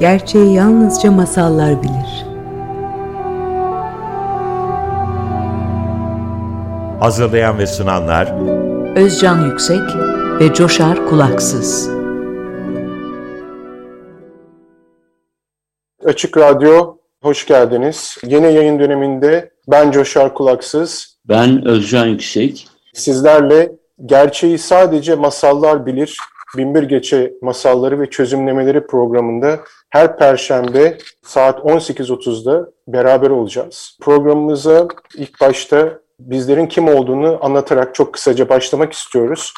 Gerçeği yalnızca masallar bilir. Hazırlayan ve sunanlar Özcan Yüksek ve Coşar Kulaksız. Açık Radyo, hoş geldiniz. Yeni yayın döneminde ben Coşar Kulaksız. Ben Özcan Yüksek. Sizlerle Gerçeği Sadece Masallar Bilir, Binbir Gece Masalları ve Çözümlemeleri programında her Perşembe saat 18.30'da beraber olacağız. Programımıza ilk başta bizlerin kim olduğunu anlatarak çok kısaca başlamak istiyoruz.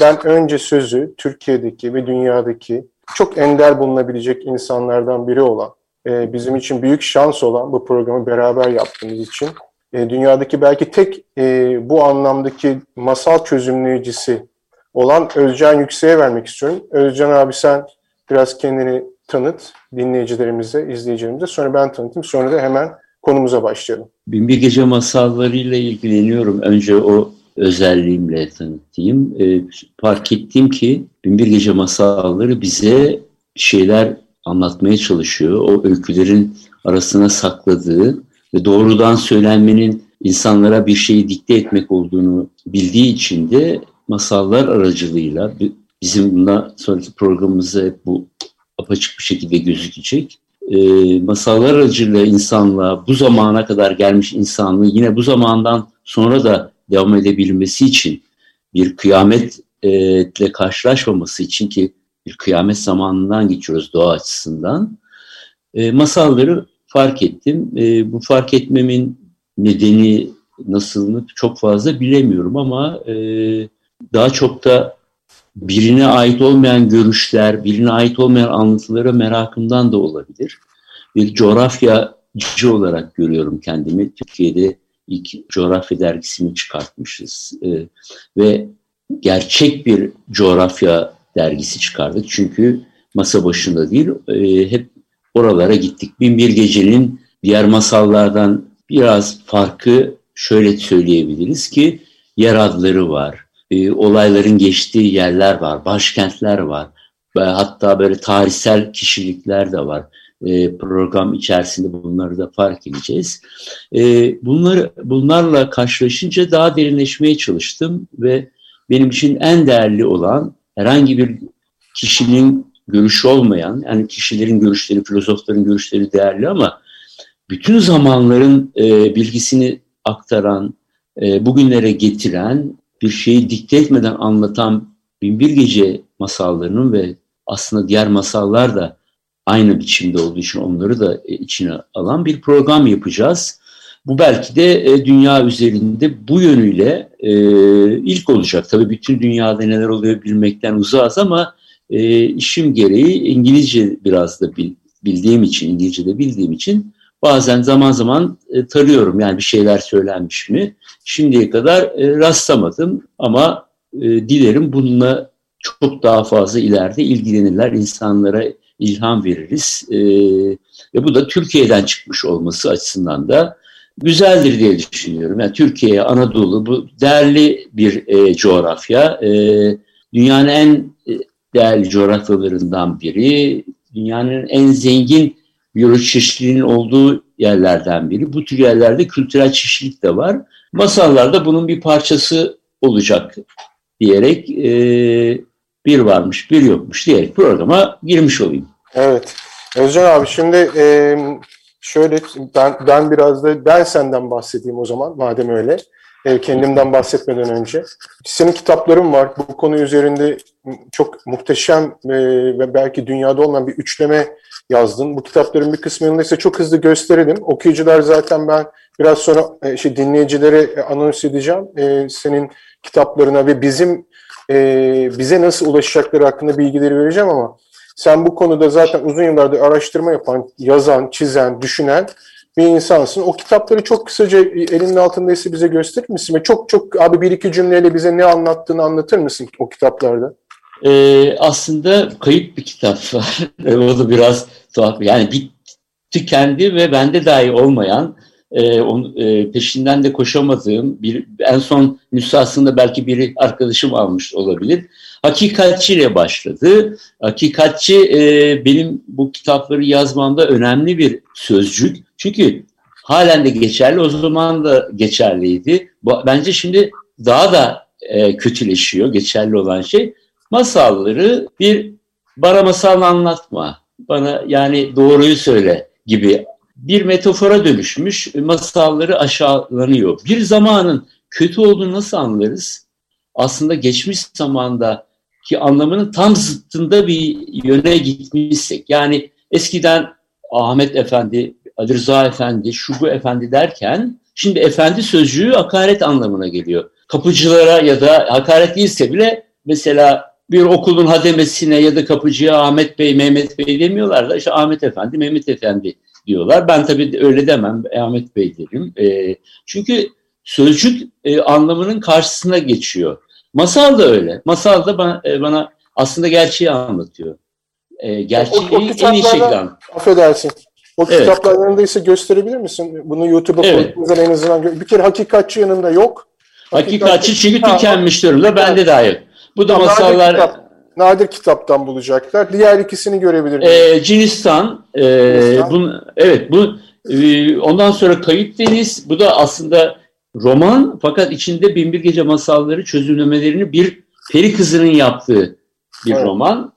Ben önce sözü Türkiye'deki ve dünyadaki çok ender bulunabilecek insanlardan biri olan, bizim için büyük şans olan bu programı beraber yaptığımız için dünyadaki belki tek bu anlamdaki masal çözümleyicisi olan Özcan Yüksek'e vermek istiyorum. Özcan abi, sen biraz kendini tanıt dinleyicilerimize, izleyicilerimize. Sonra ben tanıtayım, sonra da hemen konumuza başlayalım. Binbir Gece masallarıyla ilgileniyorum. Önce o özelliğimle tanıtayım. Fark ettim ki Binbir Gece masalları bize şeyler anlatmaya çalışıyor. O öykülerin arasına sakladığı ve doğrudan söylenmenin insanlara bir şeyi dikte etmek olduğunu bildiği için de masallar aracılığıyla, bizim bundan sonraki programımızda hep bu apaçık bir şekilde gözükecek. Masallar aracılığıyla insanlığa, bu zamana kadar gelmiş insanlığı yine bu zamandan sonra da devam edebilmesi için, bir kıyametle karşılaşmaması için, ki bir kıyamet zamanından geçiyoruz doğa açısından, masalları fark ettim. Bu fark etmemin nedeni nasılını çok fazla bilemiyorum ama daha çok da birine ait olmayan görüşler, birine ait olmayan anlatılara merakımdan da olabilir. Bir coğrafyacı olarak görüyorum kendimi. Türkiye'de ilk coğrafya dergisini çıkartmışız ve gerçek bir coğrafya dergisi çıkardık. Çünkü masa başında değil, hep oralara gittik. Binbir Gece'nin diğer masallardan biraz farkı şöyle söyleyebiliriz ki, yer adları var. Olayların geçtiği yerler var, başkentler var ve hatta böyle tarihsel kişilikler de var. Program içerisinde bunları da fark edeceğiz. Bunlarla karşılaşınca daha derinleşmeye çalıştım ve benim için en değerli olan, herhangi bir kişinin görüşü olmayan, yani kişilerin görüşleri, filozofların görüşleri değerli ama bütün zamanların bilgisini aktaran, bugünlere getiren, bir şeyi dikte etmeden anlatan Binbir Gece masallarının ve aslında diğer masallar da aynı biçimde olduğu için onları da içine alan bir program yapacağız. Bu belki de dünya üzerinde bu yönüyle ilk olacak. Tabii bütün dünyada neler oluyor bilmekten uzağız ama işim gereği İngilizce biraz da bildiğim için, İngilizce'de bildiğim için bazen zaman zaman tarıyorum, yani bir şeyler söylenmiş mi? Şimdiye kadar rastlamadım ama dilerim bununla çok daha fazla ileride ilgilenirler, insanlara ilham veririz. Ve bu da Türkiye'den çıkmış olması açısından da güzeldir diye düşünüyorum. Yani Türkiye, Anadolu, bu değerli bir coğrafya. Dünyanın en değerli coğrafyalarından biri, dünyanın en zengin biyoçeşitliliğin olduğu yerlerden biri. Bu tür yerlerde kültürel çeşitlilik de var. Masallar da bunun bir parçası olacak diyerek bir varmış bir yokmuş diyerek programa girmiş olayım. Evet. Özcan abi, şimdi şöyle ben biraz da ben senden bahsedeyim o zaman, madem öyle. Kendimden bahsetmeden önce. Senin kitapların var. Bu konu üzerinde çok muhteşem ve belki dünyada olmayan bir üçleme yazdın. Bu kitapların bir kısmını ise çok hızlı gösterelim. Okuyucular zaten ben biraz sonra dinleyicilere anons edeceğim. Senin kitaplarına ve bize nasıl ulaşacakları hakkında bilgileri vereceğim ama sen bu konuda zaten uzun yıllardır araştırma yapan, yazan, çizen, düşünen bir insansın. O kitapları çok kısaca elinin altındaysa bize gösterir misin? Ve çok abi bir iki cümleyle bize ne anlattığını anlatır mısın o kitaplarda? Aslında kayıp bir kitap var. O da biraz tuhaf. Yani bir tükendi ve bende dahi olmayan peşinden de koşamadığım, en son nüshasında belki biri arkadaşım almış olabilir. Hakikatçiyle başladı. Hakikatçi benim bu kitapları yazmamda önemli bir sözcük. Çünkü halen de geçerli, o zaman da geçerliydi. Bence şimdi daha da kötüleşiyor geçerli olan şey. Masalları bana masal anlatma, bana yani doğruyu söyle gibi bir metafora dönüşmüş, masalları aşağılanıyor. Bir zamanın kötü olduğunu nasıl anlarız? Aslında geçmiş zamandaki anlamının tam zıttında bir yöne gitmişsek. Yani eskiden Ahmet Efendi, Ali Rıza Efendi, Şubu Efendi derken, şimdi efendi sözcüğü hakaret anlamına geliyor. Kapıcılara ya da hakaret değilse bile mesela bir okulun hademesine ya da kapıcıya Ahmet Bey, Mehmet Bey demiyorlar da işte Ahmet Efendi, Mehmet Efendi diyorlar. Ben tabii öyle demem, Ahmet Bey derim. Çünkü sözcük anlamının karşısına geçiyor. Masal da öyle. Masal da bana aslında gerçeği anlatıyor. Gerçeği en iyi şekilde anlatıyor. Affedersin. O kitaplar yanındaysa gösterebilir misin? Bunu YouTube'a koyduğunuzda en azından. Bir kere hakikatçi yanında yok. Hakikatçi çünkü tükenmiş durumda. Bende de yok. Bu da masallar... Nadir kitaptan bulacaklar. Diğer ikisini görebilir miyiz? Cinistan. Ondan sonra Kayıp Deniz. Bu da aslında roman. Fakat içinde Binbir Gece Masalları çözümlemelerini bir peri kızının yaptığı bir roman.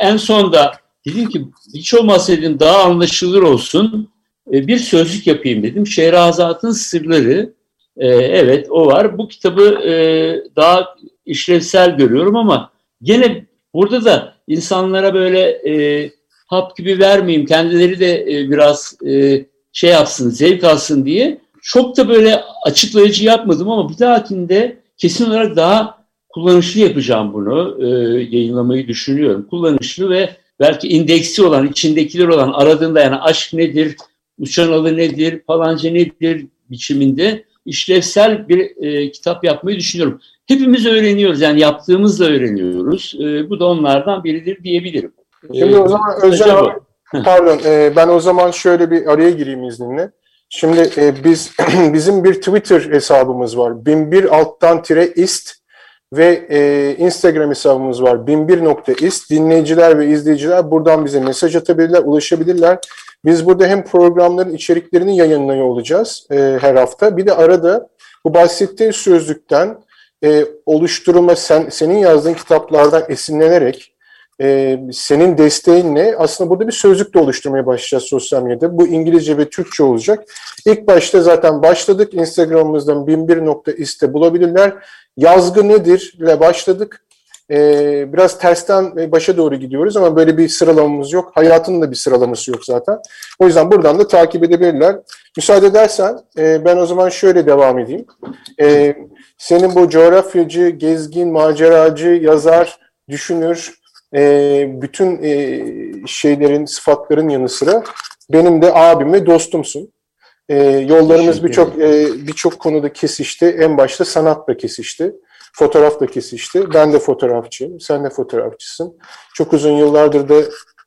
En son da dedim ki hiç olmazsa dedim daha anlaşılır olsun. Bir sözlük yapayım dedim. Şehrazat'ın Sırları. O var. Bu kitabı daha işlevsel görüyorum ama gene burada da insanlara böyle hap gibi vermeyeyim, kendileri de biraz şey yapsın, zevk alsın diye çok da böyle açıklayıcı yapmadım ama bir dahakinde kesin olarak daha kullanışlı yapacağım bunu, yayınlamayı düşünüyorum. Kullanışlı ve belki indeksi olan, içindekiler olan, aradığında yani aşk nedir, uçan alı nedir, falanca nedir biçiminde işlevsel bir kitap yapmayı düşünüyorum. Hepimiz öğreniyoruz. Yani yaptığımızla öğreniyoruz. Bu da onlardan biridir diyebilirim. Şimdi o zaman Özcan abi, pardon ben o zaman şöyle bir araya gireyim izninle. Şimdi bizim bir Twitter hesabımız var. binbir_ist ve Instagram hesabımız var. binbir.ist. Dinleyiciler ve izleyiciler buradan bize mesaj atabilirler, ulaşabilirler. Biz burada hem programların içeriklerini yayınlıyor olacağız her hafta. Bir de arada bu bahsettiği sözlükten oluşturma, senin yazdığın kitaplardan esinlenerek senin desteğinle aslında burada bir sözlük de oluşturmaya başlayacağız sosyal medyada. Bu İngilizce ve Türkçe olacak. İlk başta zaten başladık. Instagram'ımızdan 1001.ist'te bulabilirler. Yazgı nedir ile başladık. Biraz tersten başa doğru gidiyoruz ama böyle bir sıralamamız yok. Hayatın da bir sıralaması yok zaten. O yüzden buradan da takip edebilirler. Müsaade edersen ben o zaman şöyle devam edeyim. Senin bu coğrafyacı, gezgin, maceracı, yazar, düşünür, bütün şeylerin, sıfatların yanı sıra benim de abim ve dostumsun. Yollarımız birçok konuda kesişti. En başta sanatla kesişti. Fotoğraf da kesişti. Ben de fotoğrafçıyım. Sen de fotoğrafçısın. Çok uzun yıllardır da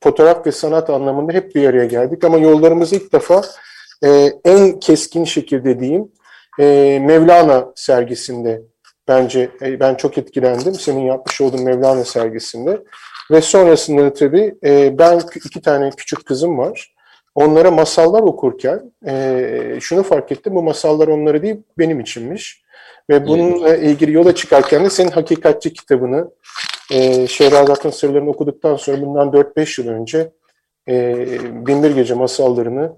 fotoğraf ve sanat anlamında hep bir araya geldik. Ama yollarımız ilk defa en keskin şekilde diyeyim Mevlana sergisinde bence ben çok etkilendim. Senin yapmış olduğun Mevlana sergisinde. Ve sonrasında da tabii ben 2 tane küçük kızım var. Onlara masallar okurken şunu fark ettim. Bu masallar onları değil benim içinmiş. Ve bununla ilgili yola çıkarken de senin Hakikatçi kitabını Şehrazat'ın Sırlarını okuduktan sonra bundan 4-5 yıl önce Binbir Gece Masallarını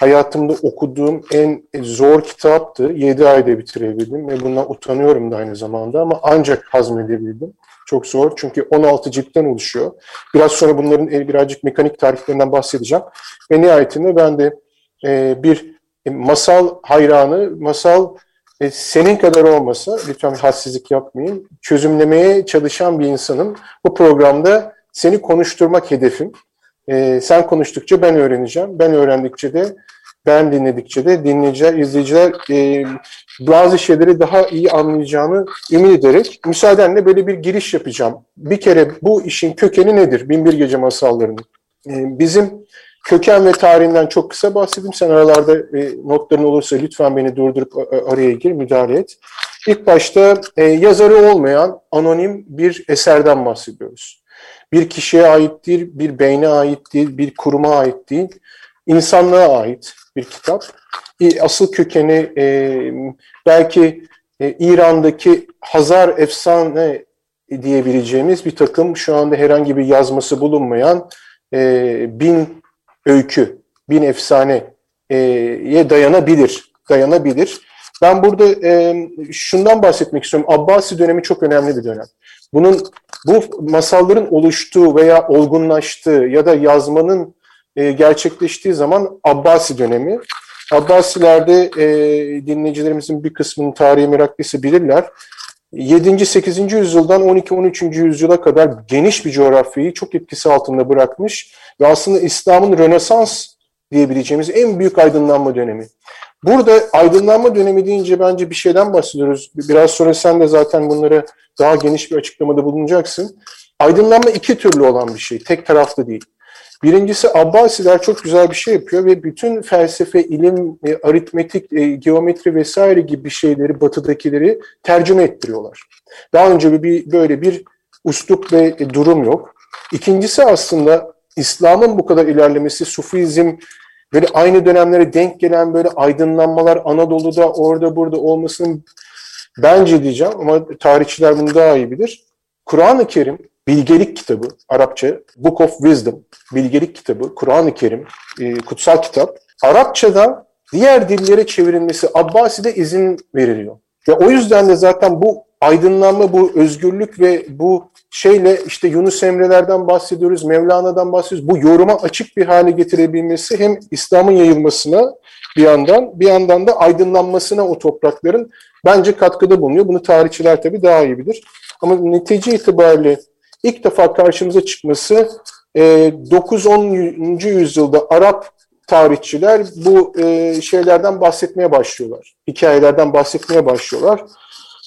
hayatımda okuduğum en zor kitaptı. 7 ayda bitirebildim ve bundan utanıyorum da aynı zamanda ama ancak hazmedebildim. Çok zor çünkü 16 ciltten oluşuyor. Biraz sonra bunların birazcık mekanik tariflerinden bahsedeceğim. Ve nihayetinde ben de bir masal hayranı, masal senin kadar olmasa, lütfen hadsizlik yapmayın, çözümlemeye çalışan bir insanım. Bu programda seni konuşturmak hedefim. Sen konuştukça ben öğreneceğim. Ben öğrendikçe de, ben dinledikçe de dinleyiciler, izleyiciler bazı şeyleri daha iyi anlayacağını ümit ederek müsaadenle böyle bir giriş yapacağım. Bir kere bu işin kökeni nedir? Binbir Gece Masalları'nın. Bizim Köken ve tarihinden çok kısa bahsedeyim. Sen aralarda notların olursa lütfen beni durdurup araya gir, müdahale et. İlk başta yazarı olmayan anonim bir eserden bahsediyoruz. Bir kişiye ait değil, bir beyne ait değil, bir kuruma ait değil, insanlığa ait bir kitap. Asıl kökeni belki İran'daki Hazar efsane diyebileceğimiz bir takım şu anda herhangi bir yazması bulunmayan 1000 öykü, 1000 efsaneye dayanabilir. Ben burada şundan bahsetmek istiyorum. Abbasi dönemi çok önemli bir dönem. Bu masalların oluştuğu veya olgunlaştığı ya da yazmanın gerçekleştiği zaman Abbasi dönemi. Abbasilerde dinleyicilerimizin bir kısmının tarihi meraklisi bilirler. 7. 8. yüzyıldan 12-13. yüzyıla kadar geniş bir coğrafyayı çok etkisi altında bırakmış ve aslında İslam'ın Rönesans diyebileceğimiz en büyük aydınlanma dönemi. Burada aydınlanma dönemi deyince bence bir şeyden bahsediyoruz. Biraz sonra sen de zaten bunlara daha geniş bir açıklamada bulunacaksın. Aydınlanma iki türlü olan bir şey, tek taraflı değil. Birincisi Abbasiler çok güzel bir şey yapıyor ve bütün felsefe, ilim, aritmetik, geometri vesaire gibi şeyleri, batıdakileri tercüme ettiriyorlar. Daha önce böyle bir üslup ve durum yok. İkincisi aslında İslam'ın bu kadar ilerlemesi, Sufizm, böyle aynı dönemlere denk gelen böyle aydınlanmalar Anadolu'da, orada, burada olmasının bence diyeceğim ama tarihçiler bunu daha iyi bilir. Kur'an-ı Kerim, bilgelik kitabı, Arapça, Book of Wisdom, bilgelik kitabı, Kur'an-ı Kerim, kutsal kitap, Arapçadan diğer dillere çevrilmesi Abbasi'de izin veriliyor. Ve o yüzden de zaten bu aydınlanma, bu özgürlük ve bu şeyle işte Yunus Emre'lerden bahsediyoruz, Mevlana'dan bahsediyoruz. Bu yoruma açık bir hale getirebilmesi hem İslam'ın yayılmasına bir yandan da aydınlanmasına o toprakların bence katkıda bulunuyor. Bunu tarihçiler tabii daha iyi bilir. Ama netice itibariyle ilk defa karşımıza çıkması 9-10. yüzyılda Arap tarihçiler bu şeylerden bahsetmeye başlıyorlar. Hikayelerden bahsetmeye başlıyorlar.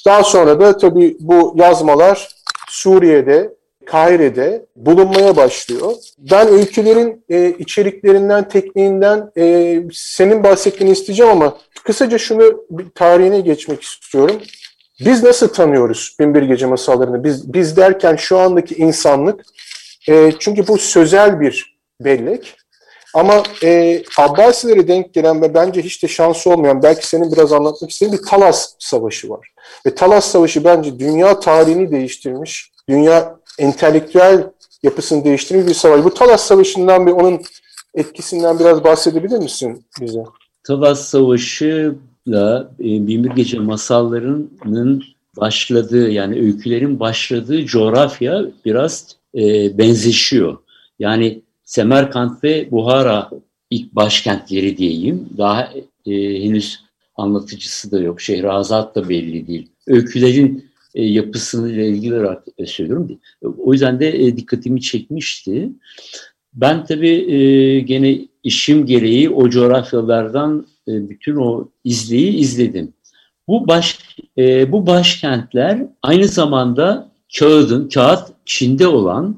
Daha sonra da tabii bu yazmalar Suriye'de, Kahire'de bulunmaya başlıyor. Ben öykülerin içeriklerinden, tekniğinden senin bahsettiğini isteyeceğim ama kısaca şunu tarihine geçmek istiyorum. Biz nasıl tanıyoruz Binbir Gece Masallarını? Biz derken şu andaki insanlık, çünkü bu sözel bir bellek. Ama Abbasilere denk gelen ve bence hiç de şansı olmayan, belki senin biraz anlatmak istediğin bir Talas Savaşı var. Ve Talas Savaşı bence dünya tarihini değiştirmiş, dünya entelektüel yapısını değiştirmiş bir savaş. Bu Talas Savaşı'ndan ve onun etkisinden biraz bahsedebilir misin bize? Talas Savaşı'la Binbir Gece Masalları'nın başladığı, yani öykülerin başladığı coğrafya biraz benzeşiyor. Yani Semerkant ve Buhara ilk başkentleri diyeyim. Daha henüz anlatıcısı da yok. Şehrazat da belli değil. Öykülerin yapısıyla ilgili olarak söylüyorum. O yüzden de dikkatimi çekmişti. Ben tabii gene işim gereği o coğrafyalardan bütün o izleyi izledim. Bu başkentler aynı zamanda kağıt Çin'de olan,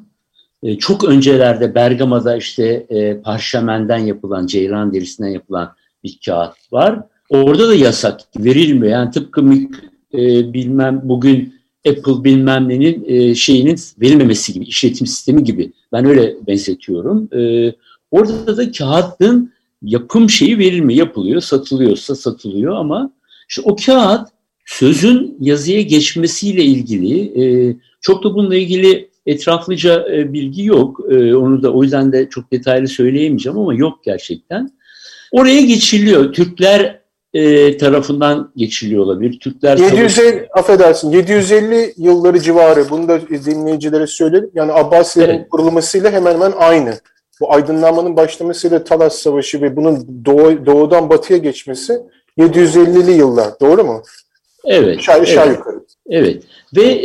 çok öncelerde Bergama'da işte parşömenden yapılan, ceylan derisinden yapılan bir kağıt var. Orada da yasak verilmiyor. Yani tıpkı bugün Apple bilmem nenin şeyinin verilmemesi gibi, işletim sistemi gibi. Ben öyle benzetiyorum. Orada da kağıdın yapım şeyi verilmiyor. Yapılıyor, satılıyorsa satılıyor ama işte o kağıt sözün yazıya geçmesiyle ilgili çok da bununla ilgili etraflıca bilgi yok. Onu da o yüzden de çok detaylı söyleyemeyeceğim ama yok gerçekten. Oraya geçiliyor. Türkler tarafından geçiliyor olabilir. Türkler 750 yılları civarı. Bunu da dinleyicilere söyleyelim. Yani Abbasilerin kurulmasıyla hemen hemen aynı. Bu aydınlanmanın başlamasıyla Talas Savaşı ve bunun doğudan batıya geçmesi 750'li yıllar. Doğru mu? Evet. Aşağı yukarı. Evet. Ve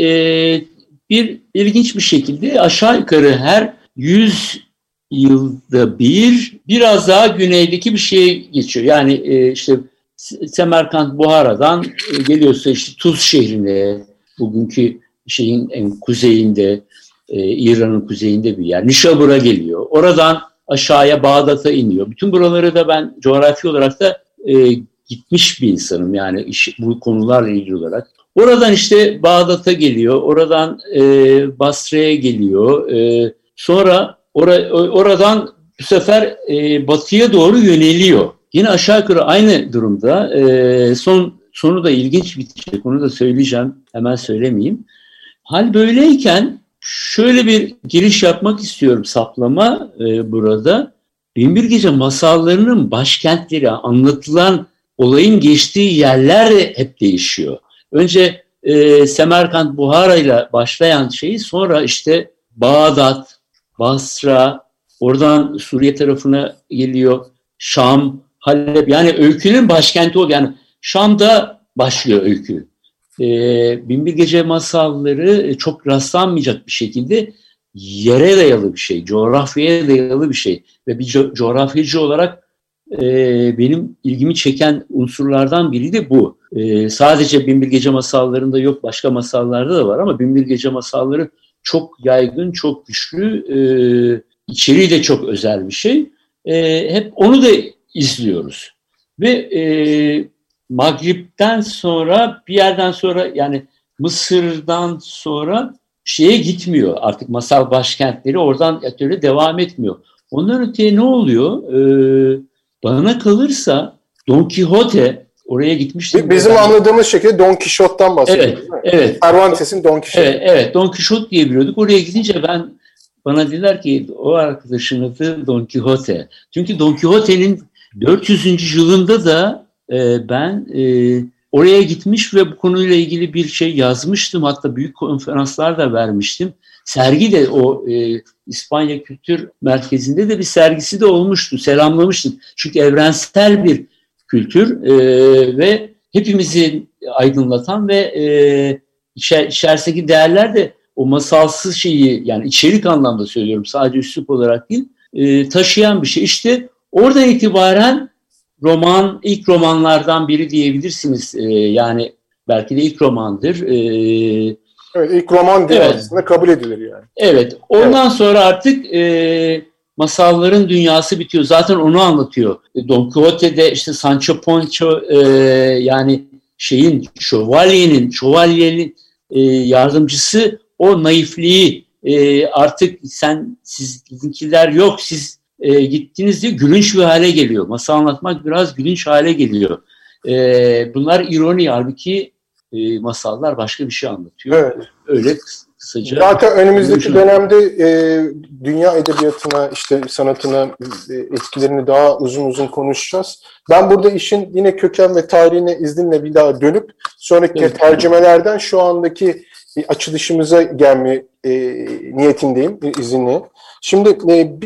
bir ilginç bir şekilde aşağı yukarı her 100 yılda biraz daha güneydeki bir şeye geçiyor. Yani işte Semerkant Buhara'dan geliyorsa işte Tuz şehrine, bugünkü şeyin kuzeyinde, İran'ın kuzeyinde bir yer. Nişabur'a geliyor. Oradan aşağıya Bağdat'a iniyor. Bütün buraları da ben coğrafi olarak da gitmiş bir insanım yani bu konularla ilgili olarak. Oradan işte Bağdat'a geliyor, oradan Basra'ya geliyor, sonra oradan bu sefer batıya doğru yöneliyor. Yine aşağı yukarı aynı durumda. Sonu da ilginç bitecek. Onu da söyleyeceğim. Hemen söylemeyeyim. Hal böyleyken şöyle bir giriş yapmak istiyorum saplama burada. Binbir Gece masallarının başkentleri, anlatılan olayın geçtiği yerler hep değişiyor. Önce Semerkant, Buhara ile başlayan şeyi sonra işte Bağdat, Basra, oradan Suriye tarafına geliyor, Şam, Halep. Yani öykünün başkenti o. Yani Şam'da başlıyor öykü. Binbir Gece masalları çok rastlanmayacak bir şekilde yere dayalı bir şey, coğrafyaya dayalı bir şey. Ve bir coğrafyacı olarak benim ilgimi çeken unsurlardan biri de bu. Sadece Binbir Gece masallarında yok, başka masallarda da var ama Binbir Gece masalları çok yaygın, çok güçlü, içeriği de çok özel bir şey. Hep onu da izliyoruz. Ve Maghrib'den sonra bir yerden sonra yani Mısır'dan sonra şeye gitmiyor. Artık masal başkentleri oradan öyle devam etmiyor. Ondan öteye ne oluyor? Bana kalırsa Don Quixote oraya gitmişti. Bizim anladığımız şekilde Don Quixote'dan bahsediyoruz. Evet. Cervantes'in Don Quixote. Evet, Don Quixote diye biliyorduk. Oraya gidince bana dediler ki o arkadaşın adı Don Quixote. Çünkü Don Quixote'nin 400. yılında da ben oraya gitmiş ve bu konuyla ilgili bir şey yazmıştım. Hatta büyük konferanslar da vermiştim. Sergi de o İspanya Kültür Merkezi'nde de bir sergisi de olmuştu. Selamlamıştım. Çünkü evrensel bir kültür ve hepimizi aydınlatan ve içerisindeki değerler de o masalsız şeyi, yani içerik anlamda söylüyorum, sadece üslup olarak değil, taşıyan bir şey. İşte oradan itibaren roman, ilk romanlardan biri diyebilirsiniz. Yani belki de ilk romandır. Evet, ilk roman diye aslında kabul edilir yani. Evet, ondan sonra artık masalların dünyası bitiyor. Zaten onu anlatıyor. Don Quixote'de işte Sancho Pancho, yani şövalyenin yardımcısı, o naifliği artık sizinkiler yok, siz gittiniz diye gülünç bir hale geliyor. Masal anlatmak biraz gülünç hale geliyor. Bunlar ironi, halbuki masallar başka bir şey anlatıyor. Evet. Öyle kısaca. Zaten önümüzdeki dönemde dünya edebiyatına, işte sanatına etkilerini daha uzun konuşacağız. Ben burada işin yine köken ve tarihine izninle bir daha dönüp sonraki tercümelerden şu andaki açılışımıza gelme niyetindeyim izinle. Şimdi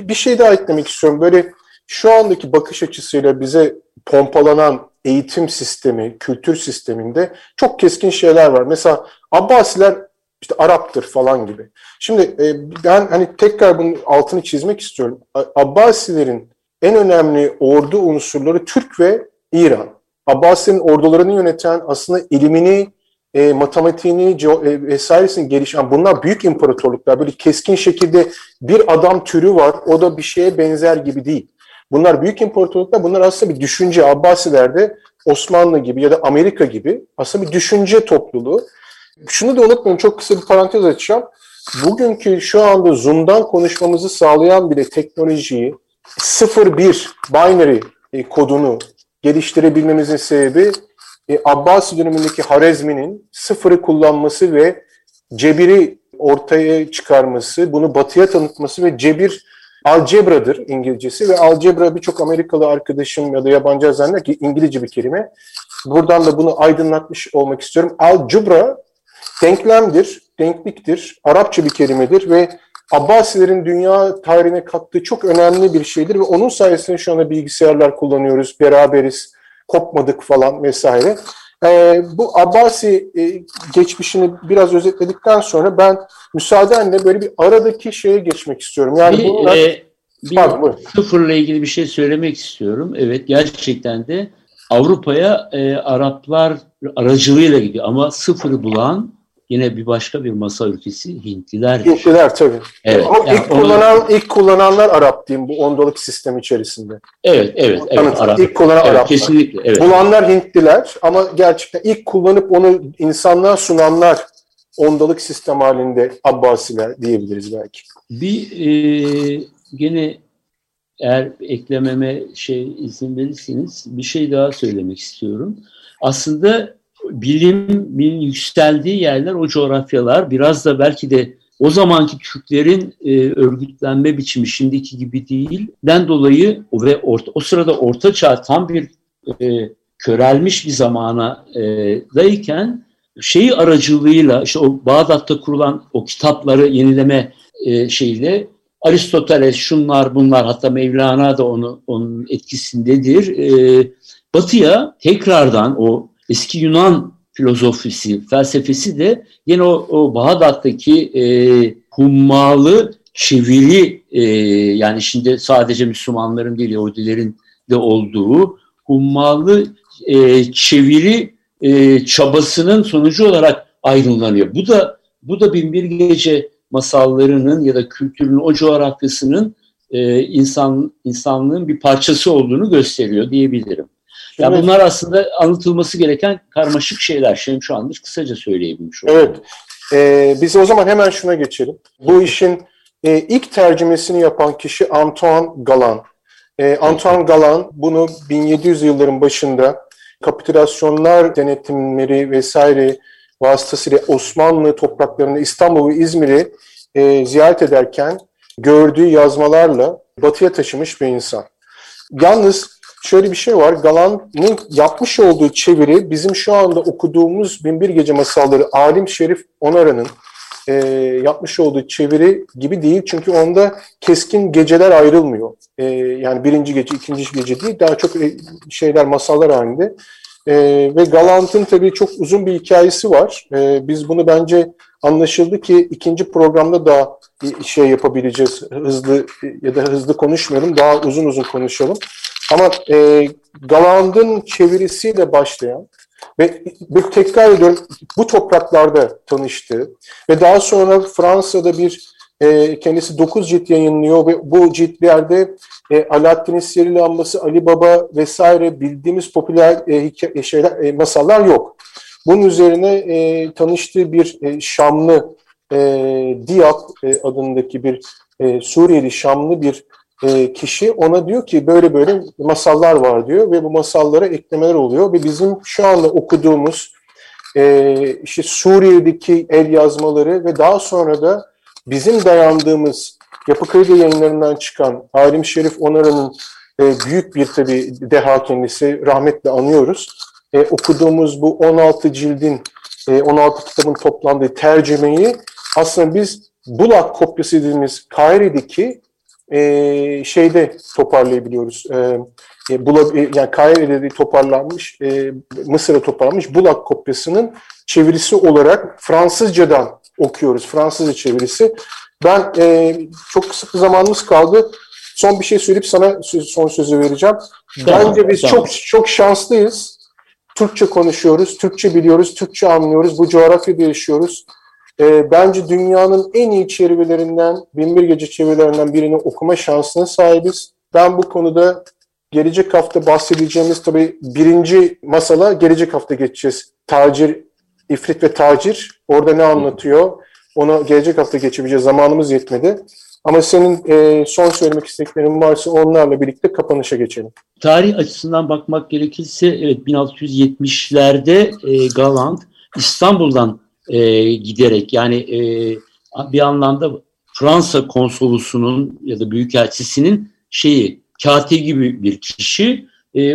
bir şey daha eklemek istiyorum. Böyle şu andaki bakış açısıyla bize pompalanan eğitim sistemi, kültür sisteminde çok keskin şeyler var. Mesela Abbasiler işte Arap'tır falan gibi. Şimdi ben hani tekrar bunun altını çizmek istiyorum. Abbasilerin en önemli ordu unsurları Türk ve İran. Abbasilerin ordularını yöneten aslında ilimini, matematiğini vesairesini gelişen, bunlar büyük imparatorluklar, böyle keskin şekilde bir adam türü var, o da bir şeye benzer gibi değil. Bunlar büyük imparatorluklar, bunlar aslında bir düşünce. Abbasilerde Osmanlı gibi ya da Amerika gibi aslında bir düşünce topluluğu. Şunu da unutmayın, çok kısa bir parantez açacağım. Bugünkü şu anda Zoom'dan konuşmamızı sağlayan bile teknolojiyi, 0-1 binary kodunu geliştirebilmemizin sebebi Abbasi dönemindeki Harezmi'nin sıfırı kullanması ve cebiri ortaya çıkarması, bunu batıya tanıtması ve cebir algebradır İngilizcesi ve algebra birçok Amerikalı arkadaşım ya da yabancı zanneder ki İngilizce bir kelime. Buradan da bunu aydınlatmış olmak istiyorum. Algebra denklemdir, denkliktir, Arapça bir kelimedir ve Abbasilerin dünya tarihine kattığı çok önemli bir şeydir ve onun sayesinde şu anda bilgisayarlar kullanıyoruz, beraberiz, kopmadık falan vesaire. Bu Abbasi geçmişini biraz özetledikten sonra ben müsaadenle böyle bir aradaki şeye geçmek istiyorum. Yani bunlar... sıfırla ilgili bir şey söylemek istiyorum. Evet, gerçekten de Avrupa'ya Araplar aracılığıyla gidiyor ama sıfırı bulan Yine bir başka bir masal ülkesi Hintliler. Hintliler tabii. Evet. O yani ilk kullananlar Arap diyeyim bu ondalık sistem içerisinde. Evet, Arap. İlk kullanan Araplar. Kesinlikle. Evet. Bulanlar Hintliler ama gerçekten ilk kullanıp onu insanlığa sunanlar ondalık sistem halinde Abbasiler diyebiliriz belki. Bir gene eğer eklememe izin verirseniz bir şey daha söylemek istiyorum. Aslında bilimin yükseldiği yerler, o coğrafyalar biraz da belki de o zamanki Türklerin örgütlenme biçimi şimdiki gibi değilden dolayı ve o sırada Orta Çağ tam bir körelmiş bir zamanadayken şeyi aracılığıyla işte o Bağdat'ta kurulan o kitapları yenileme şeyle Aristoteles şunlar bunlar hatta Mevlana da onun etkisindedir. Batı'ya tekrardan o eski Yunan filozofisi, felsefesi de yine o Bağdat'taki hummalı çeviri yani şimdi sadece Müslümanların değil Yahudilerin de olduğu hummalı çeviri çabasının sonucu olarak aydınlanıyor. Bu da Binbir Gece masallarının ya da kültürün o coğrafyasının insanlığın bir parçası olduğunu gösteriyor diyebilirim. Ya evet. Bunlar aslında anlatılması gereken karmaşık şeyler. Şimdi şu anda kısaca söyleyebilmiş oldum. Evet. Biz o zaman hemen şuna geçelim. Bu işin ilk tercümesini yapan kişi Antoine Galland. Antoine Galland bunu 1700 yılların başında kapitülasyonlar denetimleri vesaire vasıtasıyla Osmanlı topraklarında İstanbul ve İzmir'i ziyaret ederken gördüğü yazmalarla batıya taşımış bir insan. Yalnız şöyle bir şey var, Galan'ın yapmış olduğu çeviri bizim şu anda okuduğumuz Binbir Gece Masalları, Alim Şerif Onara'nın yapmış olduğu çeviri gibi değil. Çünkü onda keskin geceler ayrılmıyor. Yani birinci gece, ikinci gece değil, daha çok şeyler masallar halinde. Ve Galant'ın tabii çok uzun bir hikayesi var. Biz bunu bence anlaşıldı ki ikinci programda daha şey yapabileceğiz. Hızlı ya da hızlı konuşmayalım, daha uzun uzun konuşalım. Ama Galand'ın çevirisiyle başlayan ve tekrar ediyorum bu topraklarda tanıştığı ve daha sonra Fransa'da bir kendisi 9 cilt yayınlıyor ve bu ciltlerde Alaaddin'in Sihirli Lambası, Ali Baba vesaire bildiğimiz popüler masallar yok. Bunun üzerine tanıştığı bir Şamlı Diyap adındaki bir Suriyeli Şamlı bir kişi ona diyor ki böyle böyle masallar var diyor ve bu masallara eklemeler oluyor ve bizim şu anda okuduğumuz işte Suriye'deki el yazmaları ve daha sonra da bizim dayandığımız Yapı Kredi yayınlarından çıkan Alim Şerif Onara'nın büyük bir tabii deha kendisi rahmetle anıyoruz. Okuduğumuz bu 16 cildin 16 kitabın toplandığı tercümeyi aslında biz Bulak kopyası dediğimiz Kahire'deki şeyde toparlayabiliyoruz. Yani Kahire'de toparlanmış, Mısır'a toparlanmış Bulak kopyasının çevirisi olarak Fransızcadan okuyoruz. Fransızca çevirisi. Ben çok kısa zamanımız kaldı. Son bir şey söyleyip sana son sözü vereceğim. Bence biz çok şanslıyız. Türkçe konuşuyoruz, Türkçe biliyoruz, Türkçe anlıyoruz. Bu coğrafyada yaşıyoruz. Bence dünyanın en iyi çevirilerinden, Binbir Gece çevirilerinden birini okuma şansına sahibiz. Ben bu konuda gelecek hafta bahsedeceğimiz tabii birinci masala gelecek hafta geçeceğiz. İfrit ve Tacir. Orada ne anlatıyor? Ona gelecek hafta geçebileceğiz. Zamanımız yetmedi. Ama senin son söylemek isteklerin varsa onlarla birlikte kapanışa geçelim. Tarih açısından bakmak gerekirse evet 1670'lerde Galland İstanbul'dan giderek yani bir anlamda Fransa konsolosunun ya da büyükelçisinin katibi gibi bir kişi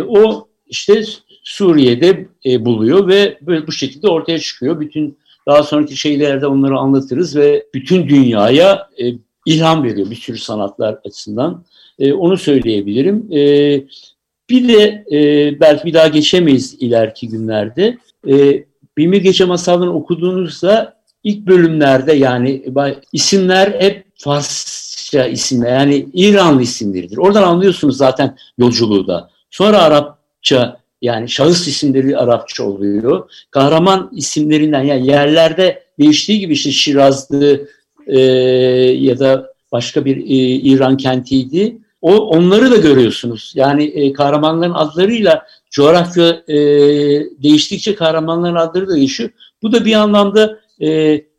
o işte Suriye'de buluyor ve böyle bu şekilde ortaya çıkıyor. Bütün daha sonraki şeylerde onları anlatırız ve bütün dünyaya ilham veriyor bir sürü sanatlar açısından. Onu söyleyebilirim. Bir de belki bir daha geçemeyiz ileriki günlerde. Binbir Gece Masalları'nı okuduğunuzda ilk bölümlerde yani isimler hep Farsça isimler yani İranlı isimleridir. Oradan anlıyorsunuz zaten yolculuğu da. Sonra Arapça Yani şahıs isimleri Arapça oluyor. Kahraman isimlerinden, yani yerlerde değiştiği gibi işte Şiraz'dı ya da başka bir İran kentiydi. Onları da görüyorsunuz. Yani kahramanların adlarıyla coğrafya değiştikçe kahramanların adları da değişiyor. Bu da bir anlamda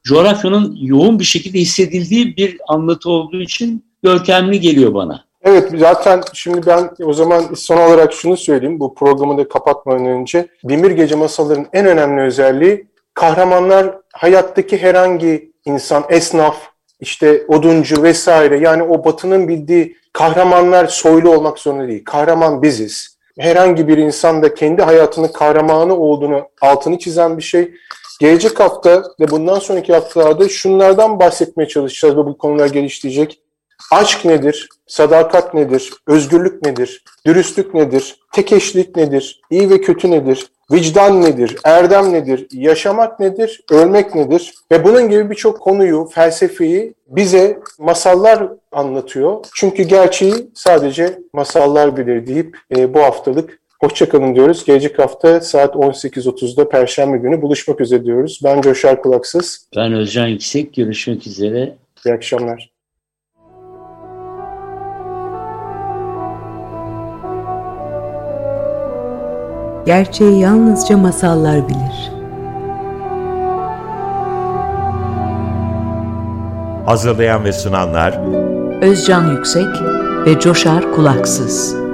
coğrafyanın yoğun bir şekilde hissedildiği bir anlatı olduğu için görkemli geliyor bana. Evet, zaten şimdi ben o zaman son olarak şunu söyleyeyim, bu programı da kapatmadan önce. Binbir Gece Masalları'nın en önemli özelliği, kahramanlar hayattaki herhangi insan, esnaf, işte oduncu vesaire, yani o Batı'nın bildiği kahramanlar soylu olmak zorunda değil. Kahraman biziz. Herhangi bir insan da kendi hayatının kahramanı olduğunu altını çizen bir şey. Gelecek hafta ve bundan sonraki haftalarda şunlardan bahsetmeye çalışacağız ve bu konular geliştirecek. Aşk nedir? Sadakat nedir? Özgürlük nedir? Dürüstlük nedir? Tekeşlik nedir? İyi ve kötü nedir? Vicdan nedir? Erdem nedir? Yaşamak nedir? Ölmek nedir? Ve bunun gibi birçok konuyu, felsefeyi bize masallar anlatıyor. Çünkü gerçeği sadece masallar bilir deyip bu haftalık hoşçakalın diyoruz. Gelecek hafta saat 18.30'da Perşembe günü buluşmak üzere diyoruz. Ben Coşar Kulaksız. Ben Özcan Yüksek. Görüşmek üzere. İyi akşamlar. Gerçeği yalnızca masallar bilir. Hazırlayan ve sunanlar Özcan Yüksek ve Coşar Kulaksız.